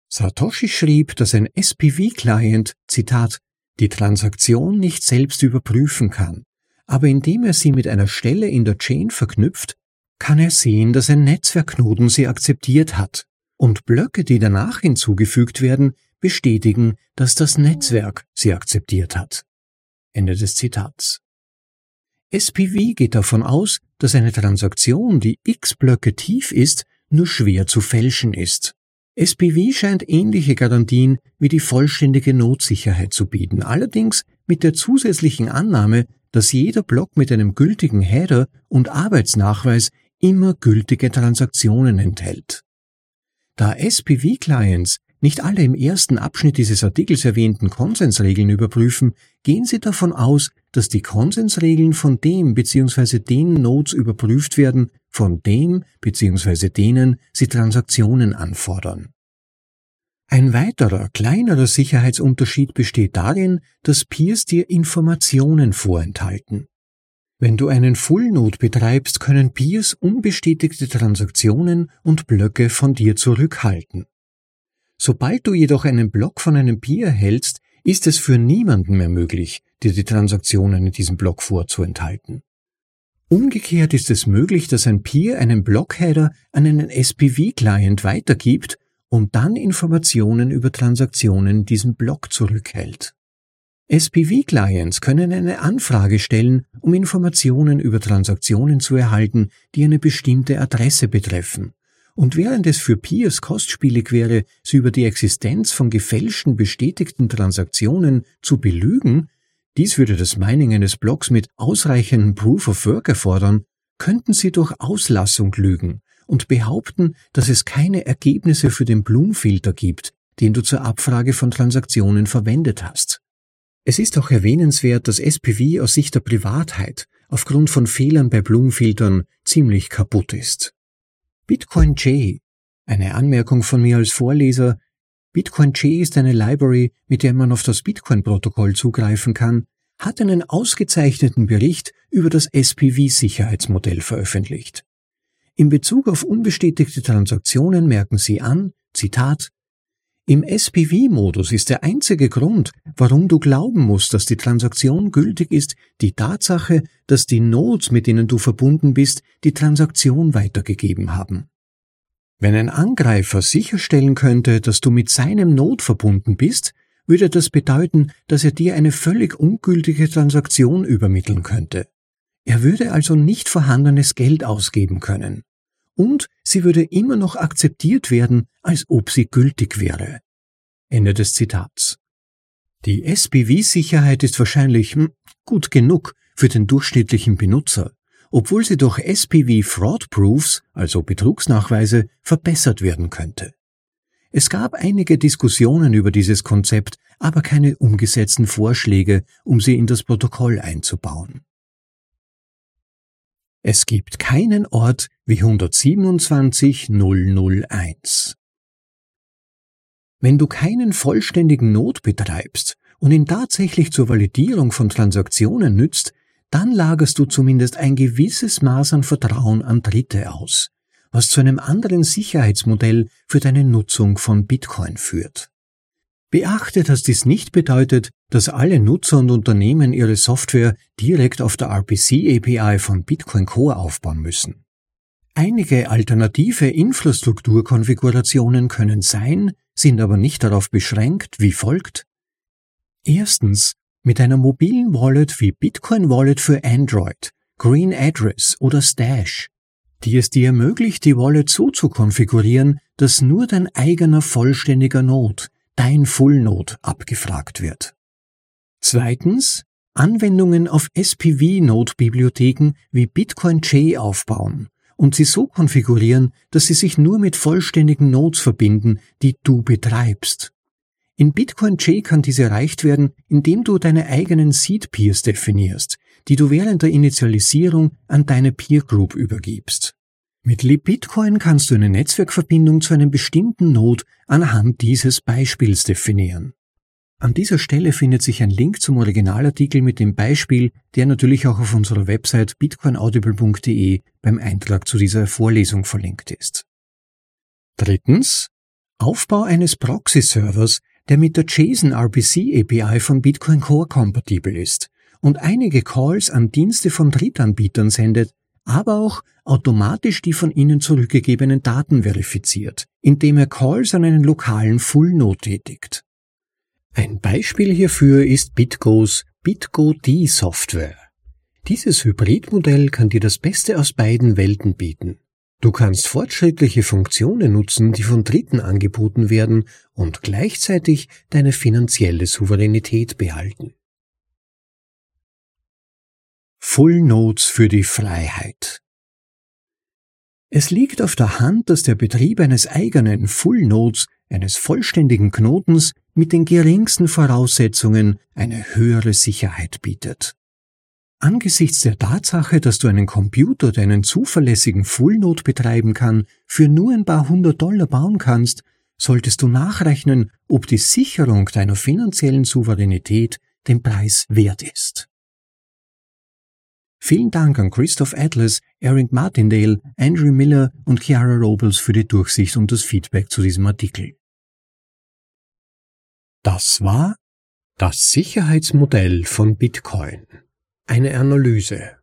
Satoshi schrieb, dass ein S P V-Client, Zitat, die Transaktion nicht selbst überprüfen kann, aber indem er sie mit einer Stelle in der Chain verknüpft, kann er sehen, dass ein Netzwerkknoten sie akzeptiert hat und Blöcke, die danach hinzugefügt werden, bestätigen, dass das Netzwerk sie akzeptiert hat. Ende des Zitats. S P V geht davon aus, dass eine Transaktion, die x Blöcke tief ist, nur schwer zu fälschen ist. S P V scheint ähnliche Garantien wie die vollständige Notsicherheit zu bieten, allerdings mit der zusätzlichen Annahme, dass jeder Block mit einem gültigen Header und Arbeitsnachweis immer gültige Transaktionen enthält. Da S P V-Clients nicht alle im ersten Abschnitt dieses Artikels erwähnten Konsensregeln überprüfen, gehen sie davon aus, dass die Konsensregeln von dem bzw. den Nodes überprüft werden, von dem bzw. denen sie Transaktionen anfordern. Ein weiterer, kleinerer Sicherheitsunterschied besteht darin, dass Peers dir Informationen vorenthalten. Wenn du einen Full-Node betreibst, können Peers unbestätigte Transaktionen und Blöcke von dir zurückhalten. Sobald du jedoch einen Block von einem Peer hältst, ist es für niemanden mehr möglich, dir die Transaktionen in diesem Block vorzuenthalten. Umgekehrt ist es möglich, dass ein Peer einen Blockheader an einen S P V-Client weitergibt und dann Informationen über Transaktionen in diesem Block zurückhält. S P V-Clients können eine Anfrage stellen, um Informationen über Transaktionen zu erhalten, die eine bestimmte Adresse betreffen. Und während es für Peers kostspielig wäre, sie über die Existenz von gefälschten bestätigten Transaktionen zu belügen, dies würde das Mining eines Blocks mit ausreichendem Proof of Work erfordern, könnten sie durch Auslassung lügen und behaupten, dass es keine Ergebnisse für den Bloom-Filter gibt, den du zur Abfrage von Transaktionen verwendet hast. Es ist auch erwähnenswert, dass S P V aus Sicht der Privatheit aufgrund von Fehlern bei Bloom-Filtern ziemlich kaputt ist. Bitcoin J, eine Anmerkung von mir als Vorleser, Bitcoin J ist eine Library, mit der man auf das Bitcoin-Protokoll zugreifen kann, hat einen ausgezeichneten Bericht über das S P V-Sicherheitsmodell veröffentlicht. In Bezug auf unbestätigte Transaktionen merken sie an, Zitat, im S P V-Modus ist der einzige Grund, warum du glauben musst, dass die Transaktion gültig ist, die Tatsache, dass die Nodes, mit denen du verbunden bist, die Transaktion weitergegeben haben. Wenn ein Angreifer sicherstellen könnte, dass du mit seinem Node verbunden bist, würde das bedeuten, dass er dir eine völlig ungültige Transaktion übermitteln könnte. Er würde also nicht vorhandenes Geld ausgeben können. Und sie würde immer noch akzeptiert werden, als ob sie gültig wäre. Ende des Zitats. Die S P V-Sicherheit ist wahrscheinlich hm, gut genug für den durchschnittlichen Benutzer, obwohl sie durch S P V-Fraud-Proofs, also Betrugsnachweise, verbessert werden könnte. Es gab einige Diskussionen über dieses Konzept, aber keine umgesetzten Vorschläge, um sie in das Protokoll einzubauen. Es gibt keinen Ort wie hundertsiebenundzwanzig null null eins. Wenn du keinen vollständigen Node betreibst und ihn tatsächlich zur Validierung von Transaktionen nützt, dann lagerst du zumindest ein gewisses Maß an Vertrauen an Dritte aus, was zu einem anderen Sicherheitsmodell für deine Nutzung von Bitcoin führt. Beachte, dass dies nicht bedeutet, dass alle Nutzer und Unternehmen ihre Software direkt auf der R P C A P I von Bitcoin Core aufbauen müssen. Einige alternative Infrastrukturkonfigurationen können sein, sind aber nicht darauf beschränkt, wie folgt. Erstens, mit einer mobilen Wallet wie Bitcoin Wallet für Android, Green Address oder Stash, die es dir ermöglicht, die Wallet so zu konfigurieren, dass nur dein eigener vollständiger Node, dein Full-Node, abgefragt wird. Zweitens, Anwendungen auf S P V-Node-Bibliotheken wie Bitcoin J aufbauen und sie so konfigurieren, dass sie sich nur mit vollständigen Nodes verbinden, die du betreibst. In Bitcoin J kann dies erreicht werden, indem du deine eigenen Seed-Peers definierst, die du während der Initialisierung an deine Peer-Group übergibst. Mit LibBitcoin kannst du eine Netzwerkverbindung zu einem bestimmten Node anhand dieses Beispiels definieren. An dieser Stelle findet sich ein Link zum Originalartikel mit dem Beispiel, der natürlich auch auf unserer Website bitcoinaudible punkt de beim Eintrag zu dieser Vorlesung verlinkt ist. Drittens, Aufbau eines Proxy-Servers, der mit der JSON-R P C A P I von Bitcoin Core kompatibel ist und einige Calls an Dienste von Drittanbietern sendet, aber auch automatisch die von ihnen zurückgegebenen Daten verifiziert, indem er Calls an einen lokalen Full-Node tätigt. Ein Beispiel hierfür ist BitGo's BitGo-D-Software. Dieses Hybridmodell kann dir das Beste aus beiden Welten bieten. Du kannst fortschrittliche Funktionen nutzen, die von Dritten angeboten werden und gleichzeitig deine finanzielle Souveränität behalten. Full Nodes für die Freiheit. Es liegt auf der Hand, dass der Betrieb eines eigenen Full Nodes, eines vollständigen Knotens, mit den geringsten Voraussetzungen eine höhere Sicherheit bietet. Angesichts der Tatsache, dass du einen Computer, der einen zuverlässigen Full-Node betreiben kann, für nur ein paar hundert Dollar bauen kannst, solltest du nachrechnen, ob die Sicherung deiner finanziellen Souveränität den Preis wert ist. Vielen Dank an Christoph Atlas, Eric Martindale, Andrew Miller und Chiara Robles für die Durchsicht und das Feedback zu diesem Artikel. Das war das Sicherheitsmodell von Bitcoin. Eine Analyse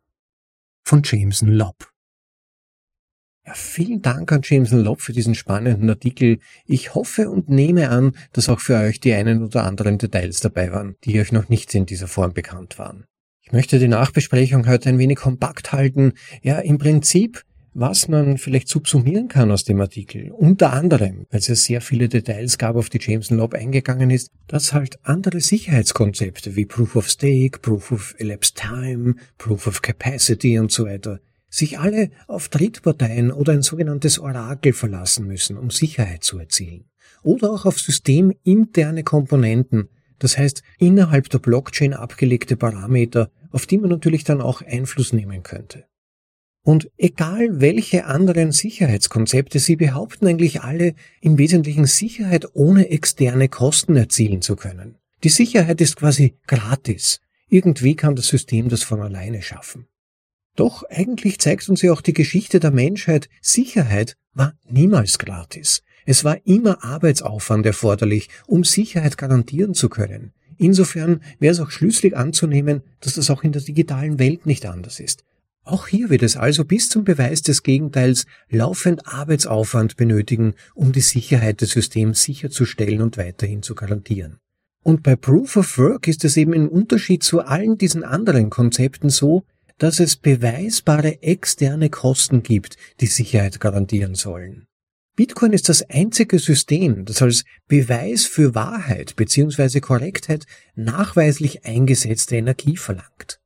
von Jameson Lopp. Ja, vielen Dank an Jameson Lopp für diesen spannenden Artikel. Ich hoffe und nehme an, dass auch für euch die einen oder anderen Details dabei waren, die euch noch nicht in dieser Form bekannt waren. Ich möchte die Nachbesprechung heute ein wenig kompakt halten. Ja, im Prinzip, was man vielleicht subsumieren kann aus dem Artikel, unter anderem, weil es ja sehr viele Details gab, auf die Jameson Lopp eingegangen ist, dass halt andere Sicherheitskonzepte wie Proof of Stake, Proof of Elapsed Time, Proof of Capacity und so weiter sich alle auf Drittparteien oder ein sogenanntes Orakel verlassen müssen, um Sicherheit zu erzielen. Oder auch auf systeminterne Komponenten, das heißt innerhalb der Blockchain abgelegte Parameter, auf die man natürlich dann auch Einfluss nehmen könnte. Und egal welche anderen Sicherheitskonzepte, sie behaupten eigentlich alle, im Wesentlichen Sicherheit ohne externe Kosten erzielen zu können. Die Sicherheit ist quasi gratis. Irgendwie kann das System das von alleine schaffen. Doch eigentlich zeigt uns ja auch die Geschichte der Menschheit, Sicherheit war niemals gratis. Es war immer Arbeitsaufwand erforderlich, um Sicherheit garantieren zu können. Insofern wäre es auch schlüssig anzunehmen, dass das auch in der digitalen Welt nicht anders ist. Auch hier wird es also bis zum Beweis des Gegenteils laufend Arbeitsaufwand benötigen, um die Sicherheit des Systems sicherzustellen und weiterhin zu garantieren. Und bei Proof of Work ist es eben im Unterschied zu allen diesen anderen Konzepten so, dass es beweisbare externe Kosten gibt, die Sicherheit garantieren sollen. Bitcoin ist das einzige System, das als Beweis für Wahrheit bzw. Korrektheit nachweislich eingesetzte Energie verlangt.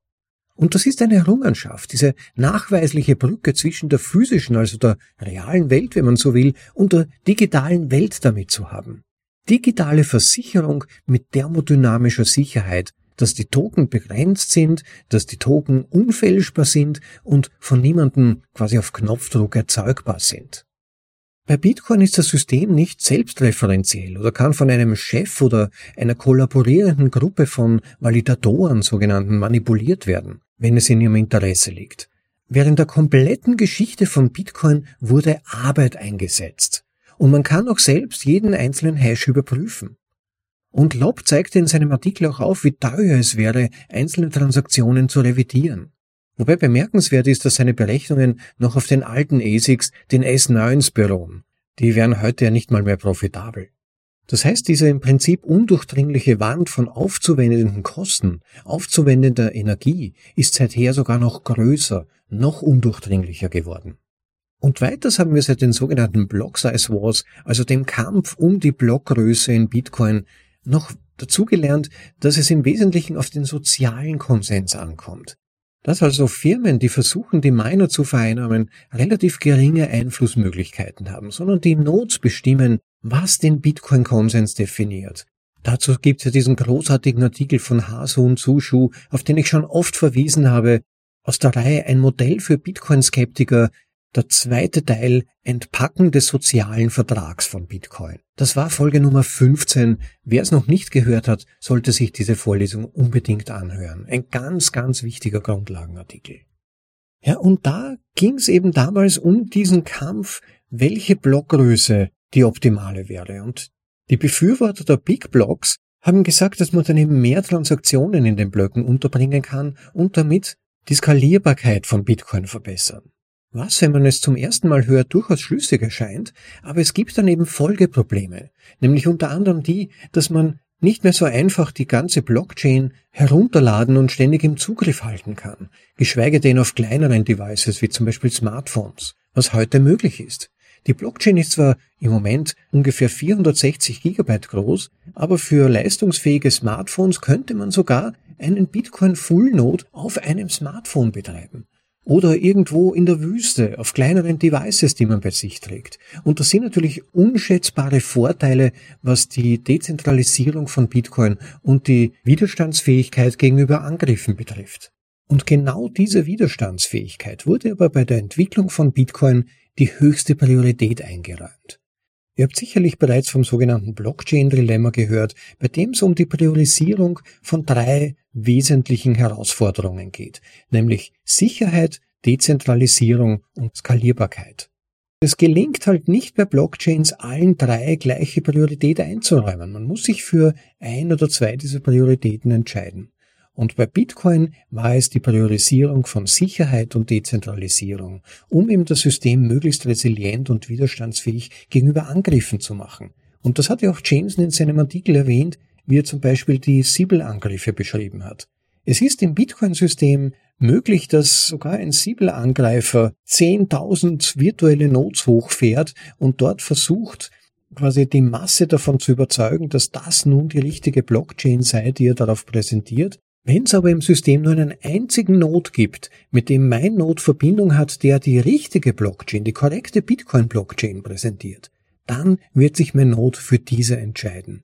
Und das ist eine Errungenschaft, diese nachweisliche Brücke zwischen der physischen, also der realen Welt, wenn man so will, und der digitalen Welt damit zu haben. Digitale Versicherung mit thermodynamischer Sicherheit, dass die Token begrenzt sind, dass die Token unfälschbar sind und von niemandem quasi auf Knopfdruck erzeugbar sind. Bei Bitcoin ist das System nicht selbstreferenziell oder kann von einem Chef oder einer kollaborierenden Gruppe von Validatoren, sogenannten, manipuliert werden, wenn es in ihrem Interesse liegt. Während der kompletten Geschichte von Bitcoin wurde Arbeit eingesetzt. Und man kann auch selbst jeden einzelnen Hash überprüfen. Und Lopp zeigte in seinem Artikel auch auf, wie teuer es wäre, einzelne Transaktionen zu revidieren. Wobei bemerkenswert ist, dass seine Berechnungen noch auf den alten A S I Cs, den S neun s beruhen. Die wären heute ja nicht mal mehr profitabel. Das heißt, diese im Prinzip undurchdringliche Wand von aufzuwendenden Kosten, aufzuwendender Energie, ist seither sogar noch größer, noch undurchdringlicher geworden. Und weiters haben wir seit den sogenannten Block-Size-Wars, also dem Kampf um die Blockgröße in Bitcoin, noch dazugelernt, dass es im Wesentlichen auf den sozialen Konsens ankommt. Dass also Firmen, die versuchen, die Miner zu vereinnahmen, relativ geringe Einflussmöglichkeiten haben, sondern die Nodes bestimmen, was den Bitcoin-Konsens definiert. Dazu gibt es ja diesen großartigen Artikel von Hasun Sushu, auf den ich schon oft verwiesen habe, aus der Reihe Ein Modell für Bitcoin-Skeptiker, der zweite Teil Entpacken des sozialen Vertrags von Bitcoin. Das war Folge Nummer fünfzehn. Wer es noch nicht gehört hat, sollte sich diese Vorlesung unbedingt anhören. Ein ganz, ganz wichtiger Grundlagenartikel. Ja, und da ging es eben damals um diesen Kampf, welche Blockgröße die optimale wäre. Und die Befürworter der Big Blocks haben gesagt, dass man dann eben mehr Transaktionen in den Blöcken unterbringen kann und damit die Skalierbarkeit von Bitcoin verbessern. Was, wenn man es zum ersten Mal hört, durchaus schlüssig erscheint, aber es gibt dann eben Folgeprobleme, nämlich unter anderem die, dass man nicht mehr so einfach die ganze Blockchain herunterladen und ständig im Zugriff halten kann, geschweige denn auf kleineren Devices wie zum Beispiel Smartphones, was heute möglich ist. Die Blockchain ist zwar im Moment ungefähr vierhundertsechzig Gigabyte groß, aber für leistungsfähige Smartphones könnte man sogar einen Bitcoin Full Node auf einem Smartphone betreiben. Oder irgendwo in der Wüste, auf kleineren Devices, die man bei sich trägt. Und das sind natürlich unschätzbare Vorteile, was die Dezentralisierung von Bitcoin und die Widerstandsfähigkeit gegenüber Angriffen betrifft. Und genau diese Widerstandsfähigkeit wurde aber bei der Entwicklung von Bitcoin die höchste Priorität eingeräumt. Ihr habt sicherlich bereits vom sogenannten Blockchain-Dilemma gehört, bei dem es um die Priorisierung von drei wesentlichen Herausforderungen geht, nämlich Sicherheit, Dezentralisierung und Skalierbarkeit. Es gelingt halt nicht bei Blockchains allen drei gleiche Priorität einzuräumen. Man muss sich für ein oder zwei dieser Prioritäten entscheiden. Und bei Bitcoin war es die Priorisierung von Sicherheit und Dezentralisierung, um eben das System möglichst resilient und widerstandsfähig gegenüber Angriffen zu machen. Und das hat ja auch Jameson in seinem Artikel erwähnt, wie er zum Beispiel die Sibyl-Angriffe beschrieben hat. Es ist im Bitcoin-System möglich, dass sogar ein Sibyl-Angreifer zehntausend virtuelle Nodes hochfährt und dort versucht, quasi die Masse davon zu überzeugen, dass das nun die richtige Blockchain sei, die er darauf präsentiert. Wenn es aber im System nur einen einzigen Node gibt, mit dem mein Node Verbindung hat, der die richtige Blockchain, die korrekte Bitcoin-Blockchain präsentiert, dann wird sich mein Node für diese entscheiden.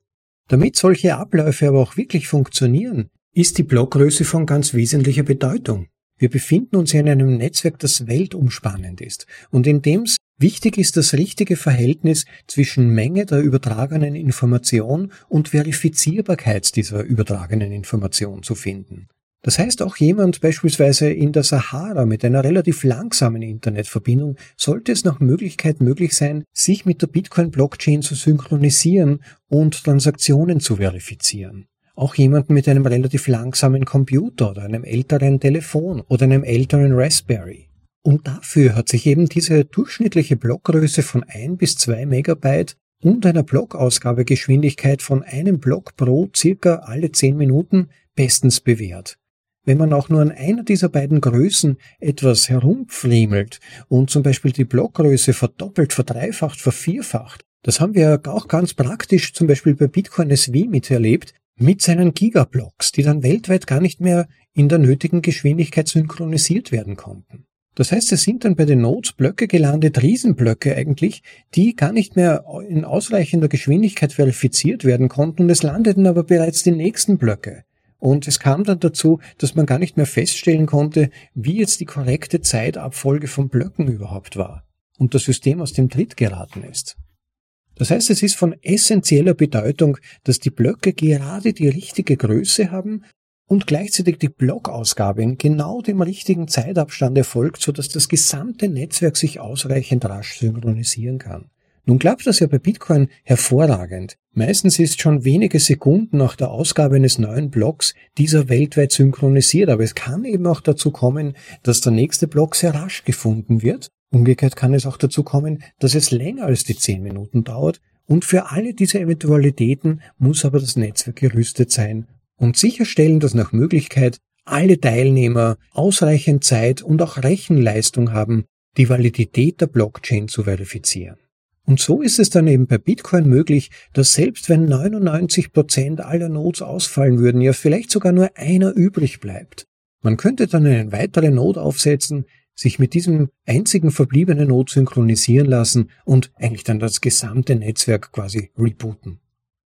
Damit solche Abläufe aber auch wirklich funktionieren, ist die Blockgröße von ganz wesentlicher Bedeutung. Wir befinden uns in einem Netzwerk, das weltumspannend ist und in dem es wichtig ist, das richtige Verhältnis zwischen Menge der übertragenen Information und Verifizierbarkeit dieser übertragenen Information zu finden. Das heißt, auch jemand beispielsweise in der Sahara mit einer relativ langsamen Internetverbindung sollte es nach Möglichkeit möglich sein, sich mit der Bitcoin-Blockchain zu synchronisieren und Transaktionen zu verifizieren. Auch jemanden mit einem relativ langsamen Computer oder einem älteren Telefon oder einem älteren Raspberry. Und dafür hat sich eben diese durchschnittliche Blockgröße von ein bis zwei Megabyte und einer Blockausgabegeschwindigkeit von einem Block pro circa alle zehn Minuten bestens bewährt. Wenn man auch nur an einer dieser beiden Größen etwas herumfriemelt und zum Beispiel die Blockgröße verdoppelt, verdreifacht, vervierfacht, das haben wir auch ganz praktisch zum Beispiel bei Bitcoin S V miterlebt, mit seinen Gigablocks, die dann weltweit gar nicht mehr in der nötigen Geschwindigkeit synchronisiert werden konnten. Das heißt, es sind dann bei den Nodes Blöcke gelandet, Riesenblöcke eigentlich, die gar nicht mehr in ausreichender Geschwindigkeit verifiziert werden konnten und es landeten aber bereits die nächsten Blöcke. Und es kam dann dazu, dass man gar nicht mehr feststellen konnte, wie jetzt die korrekte Zeitabfolge von Blöcken überhaupt war und das System aus dem Tritt geraten ist. Das heißt, es ist von essentieller Bedeutung, dass die Blöcke gerade die richtige Größe haben und gleichzeitig die Blockausgabe in genau dem richtigen Zeitabstand erfolgt, sodass das gesamte Netzwerk sich ausreichend rasch synchronisieren kann. Nun klappt das ja bei Bitcoin hervorragend. Meistens ist schon wenige Sekunden nach der Ausgabe eines neuen Blocks dieser weltweit synchronisiert, aber es kann eben auch dazu kommen, dass der nächste Block sehr rasch gefunden wird. Umgekehrt kann es auch dazu kommen, dass es länger als die zehn Minuten dauert und für alle diese Eventualitäten muss aber das Netzwerk gerüstet sein und sicherstellen, dass nach Möglichkeit alle Teilnehmer ausreichend Zeit und auch Rechenleistung haben, die Validität der Blockchain zu verifizieren. Und so ist es dann eben bei Bitcoin möglich, dass selbst wenn neunundneunzig Prozent aller Nodes ausfallen würden, ja vielleicht sogar nur einer übrig bleibt. Man könnte dann einen weiteren Node aufsetzen, sich mit diesem einzigen verbliebenen Node synchronisieren lassen und eigentlich dann das gesamte Netzwerk quasi rebooten.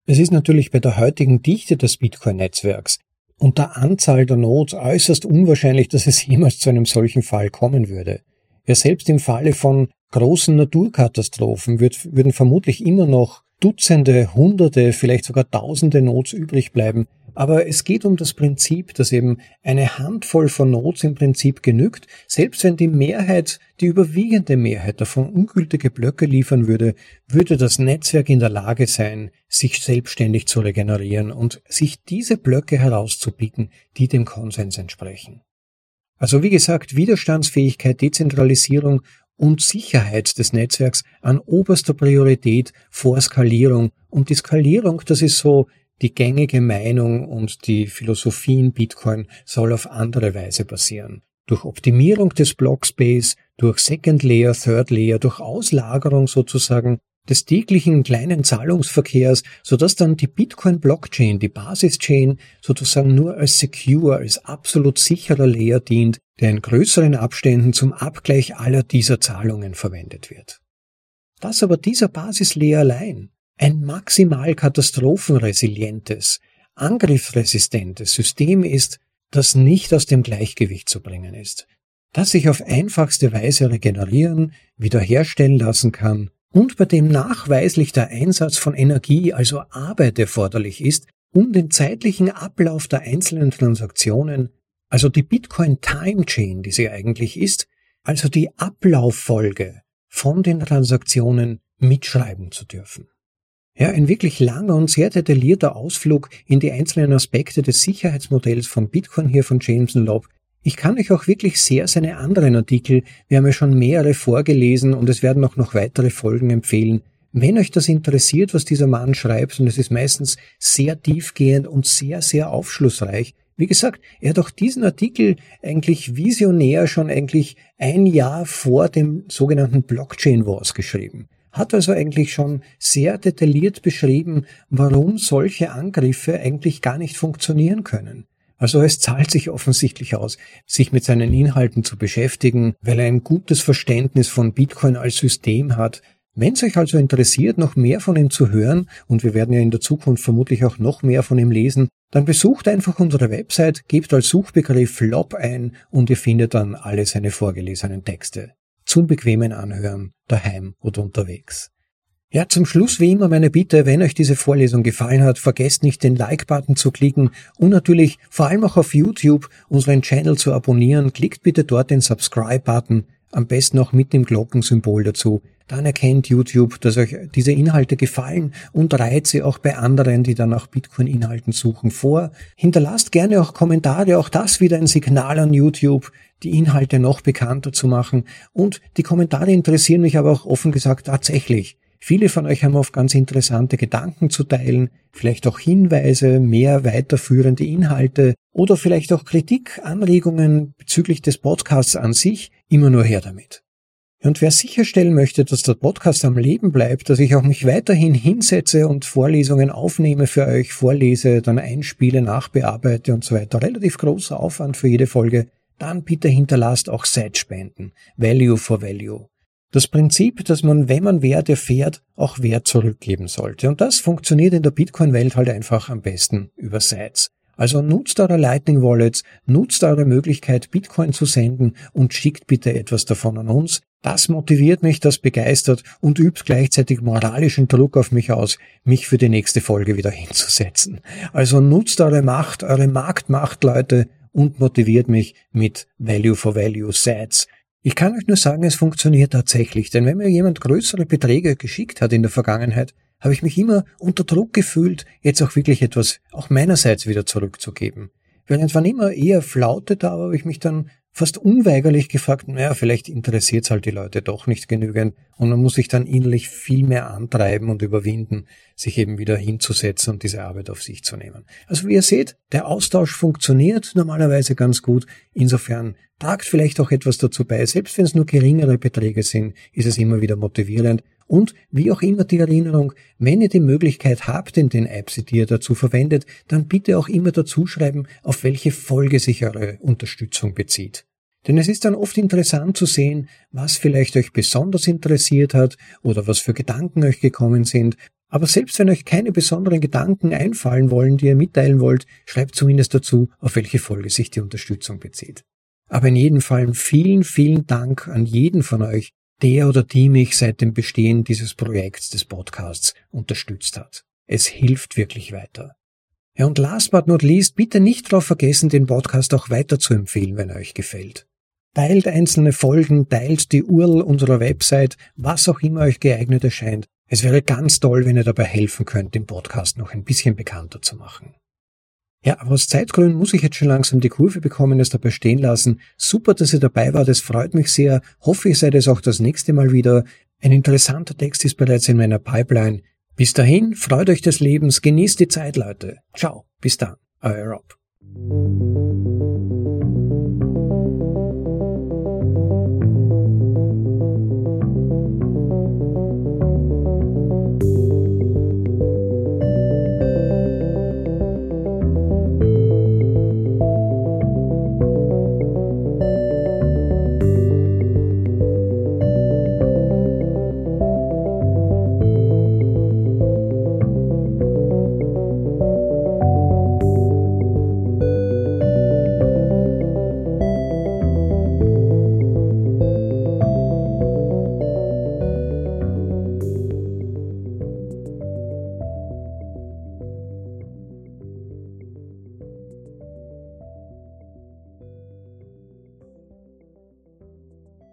Es ist natürlich bei der heutigen Dichte des Bitcoin-Netzwerks und der Anzahl der Nodes äußerst unwahrscheinlich, dass es jemals zu einem solchen Fall kommen würde. Ja, selbst im Falle von großen Naturkatastrophen würd, würden vermutlich immer noch Dutzende, Hunderte, vielleicht sogar Tausende Nodes übrig bleiben. Aber es geht um das Prinzip, dass eben eine Handvoll von Nodes im Prinzip genügt, selbst wenn die Mehrheit, die überwiegende Mehrheit davon ungültige Blöcke liefern würde, würde das Netzwerk in der Lage sein, sich selbstständig zu regenerieren und sich diese Blöcke herauszupicken, die dem Konsens entsprechen. Also wie gesagt, Widerstandsfähigkeit, Dezentralisierung und Sicherheit des Netzwerks an oberster Priorität vor Skalierung. Und die Skalierung, das ist so die gängige Meinung und die Philosophie in Bitcoin soll auf andere Weise passieren. Durch Optimierung des Blockspace, durch Second Layer, Third Layer, durch Auslagerung sozusagen des täglichen kleinen Zahlungsverkehrs, sodass dann die Bitcoin-Blockchain, die Basis-Chain, sozusagen nur als secure, als absolut sicherer Layer dient, der in größeren Abständen zum Abgleich aller dieser Zahlungen verwendet wird. Dass aber dieser Basis-Layer allein ein maximal katastrophenresilientes, angriffsresistentes System ist, das nicht aus dem Gleichgewicht zu bringen ist, das sich auf einfachste Weise regenerieren, wiederherstellen lassen kann und bei dem nachweislich der Einsatz von Energie, also Arbeit, erforderlich ist, um den zeitlichen Ablauf der einzelnen Transaktionen, also die Bitcoin-Time-Chain, die sie eigentlich ist, also die Ablauffolge von den Transaktionen mitschreiben zu dürfen. Ja, ein wirklich langer und sehr detaillierter Ausflug in die einzelnen Aspekte des Sicherheitsmodells von Bitcoin hier von Jameson Lopp. Ich kann euch auch wirklich sehr seine anderen Artikel, wir haben ja schon mehrere vorgelesen und es werden auch noch weitere Folgen empfehlen. Wenn euch das interessiert, was dieser Mann schreibt, und es ist meistens sehr tiefgehend und sehr, sehr aufschlussreich. Wie gesagt, er hat auch diesen Artikel eigentlich visionär schon eigentlich ein Jahr vor dem sogenannten Blockchain Wars geschrieben. Hat also eigentlich schon sehr detailliert beschrieben, warum solche Angriffe eigentlich gar nicht funktionieren können. Also es zahlt sich offensichtlich aus, sich mit seinen Inhalten zu beschäftigen, weil er ein gutes Verständnis von Bitcoin als System hat. Wenn es euch also interessiert, noch mehr von ihm zu hören, und wir werden ja in der Zukunft vermutlich auch noch mehr von ihm lesen, dann besucht einfach unsere Website, gebt als Suchbegriff Lopp ein und ihr findet dann alle seine vorgelesenen Texte. Zum bequemen Anhören, daheim oder unterwegs. Ja, zum Schluss wie immer meine Bitte, wenn euch diese Vorlesung gefallen hat, vergesst nicht, den Like-Button zu klicken und natürlich vor allem auch auf YouTube unseren Channel zu abonnieren. Klickt bitte dort den Subscribe-Button, am besten auch mit dem Glockensymbol dazu. Dann erkennt YouTube, dass euch diese Inhalte gefallen und reiht sie auch bei anderen, die dann nach Bitcoin-Inhalten suchen, vor. Hinterlasst gerne auch Kommentare, auch das wieder ein Signal an YouTube, die Inhalte noch bekannter zu machen. Und die Kommentare interessieren mich aber auch offen gesagt tatsächlich. Viele von euch haben oft ganz interessante Gedanken zu teilen, vielleicht auch Hinweise, mehr weiterführende Inhalte oder vielleicht auch Kritik, Anregungen bezüglich des Podcasts an sich, immer nur her damit. Und wer sicherstellen möchte, dass der Podcast am Leben bleibt, dass ich auch mich weiterhin hinsetze und Vorlesungen aufnehme für euch, vorlese, dann einspiele, nachbearbeite und so weiter, relativ großer Aufwand für jede Folge, dann bitte hinterlasst auch Side-Spenden, Value for Value. Das Prinzip, dass man, wenn man Wert erfährt, auch Wert zurückgeben sollte. Und das funktioniert in der Bitcoin-Welt halt einfach am besten über Sites. Also nutzt eure Lightning Wallets, nutzt eure Möglichkeit, Bitcoin zu senden und schickt bitte etwas davon an uns. Das motiviert mich, das begeistert und übt gleichzeitig moralischen Druck auf mich aus, mich für die nächste Folge wieder hinzusetzen. Also nutzt eure Macht, eure Marktmacht, Leute, und motiviert mich mit Value for Value Sites. Ich kann euch nur sagen, es funktioniert tatsächlich, denn wenn mir jemand größere Beträge geschickt hat in der Vergangenheit, habe ich mich immer unter Druck gefühlt, jetzt auch wirklich etwas auch meinerseits wieder zurückzugeben. Während wann immer eher Flaute da war, habe ich mich dann fast unweigerlich gefragt, naja, vielleicht interessiert es halt die Leute doch nicht genügend und man muss sich dann innerlich viel mehr antreiben und überwinden, sich eben wieder hinzusetzen und diese Arbeit auf sich zu nehmen. Also wie ihr seht, der Austausch funktioniert normalerweise ganz gut, insofern tragt vielleicht auch etwas dazu bei. Selbst wenn es nur geringere Beträge sind, ist es immer wieder motivierend. Und wie auch immer die Erinnerung, wenn ihr die Möglichkeit habt, in den Apps, die ihr dazu verwendet, dann bitte auch immer dazu schreiben, auf welche Folge sich eure Unterstützung bezieht. Denn es ist dann oft interessant zu sehen, was vielleicht euch besonders interessiert hat oder was für Gedanken euch gekommen sind. Aber selbst wenn euch keine besonderen Gedanken einfallen wollen, die ihr mitteilen wollt, schreibt zumindest dazu, auf welche Folge sich die Unterstützung bezieht. Aber in jedem Fall vielen, vielen Dank an jeden von euch, der oder die mich seit dem Bestehen dieses Projekts des Podcasts unterstützt hat. Es hilft wirklich weiter. Ja, und last but not least, bitte nicht darauf vergessen, den Podcast auch weiter zu empfehlen, wenn er euch gefällt. Teilt einzelne Folgen, teilt die U R L unserer Website, was auch immer euch geeignet erscheint. Es wäre ganz toll, wenn ihr dabei helfen könnt, den Podcast noch ein bisschen bekannter zu machen. Ja, aber aus Zeitgründen muss ich jetzt schon langsam die Kurve bekommen, das dabei stehen lassen. Super, dass ihr dabei wart, es freut mich sehr. Hoffe, ihr seid es auch das nächste Mal wieder. Ein interessanter Text ist bereits in meiner Pipeline. Bis dahin, freut euch des Lebens, genießt die Zeit, Leute. Ciao, bis dann, euer Rob.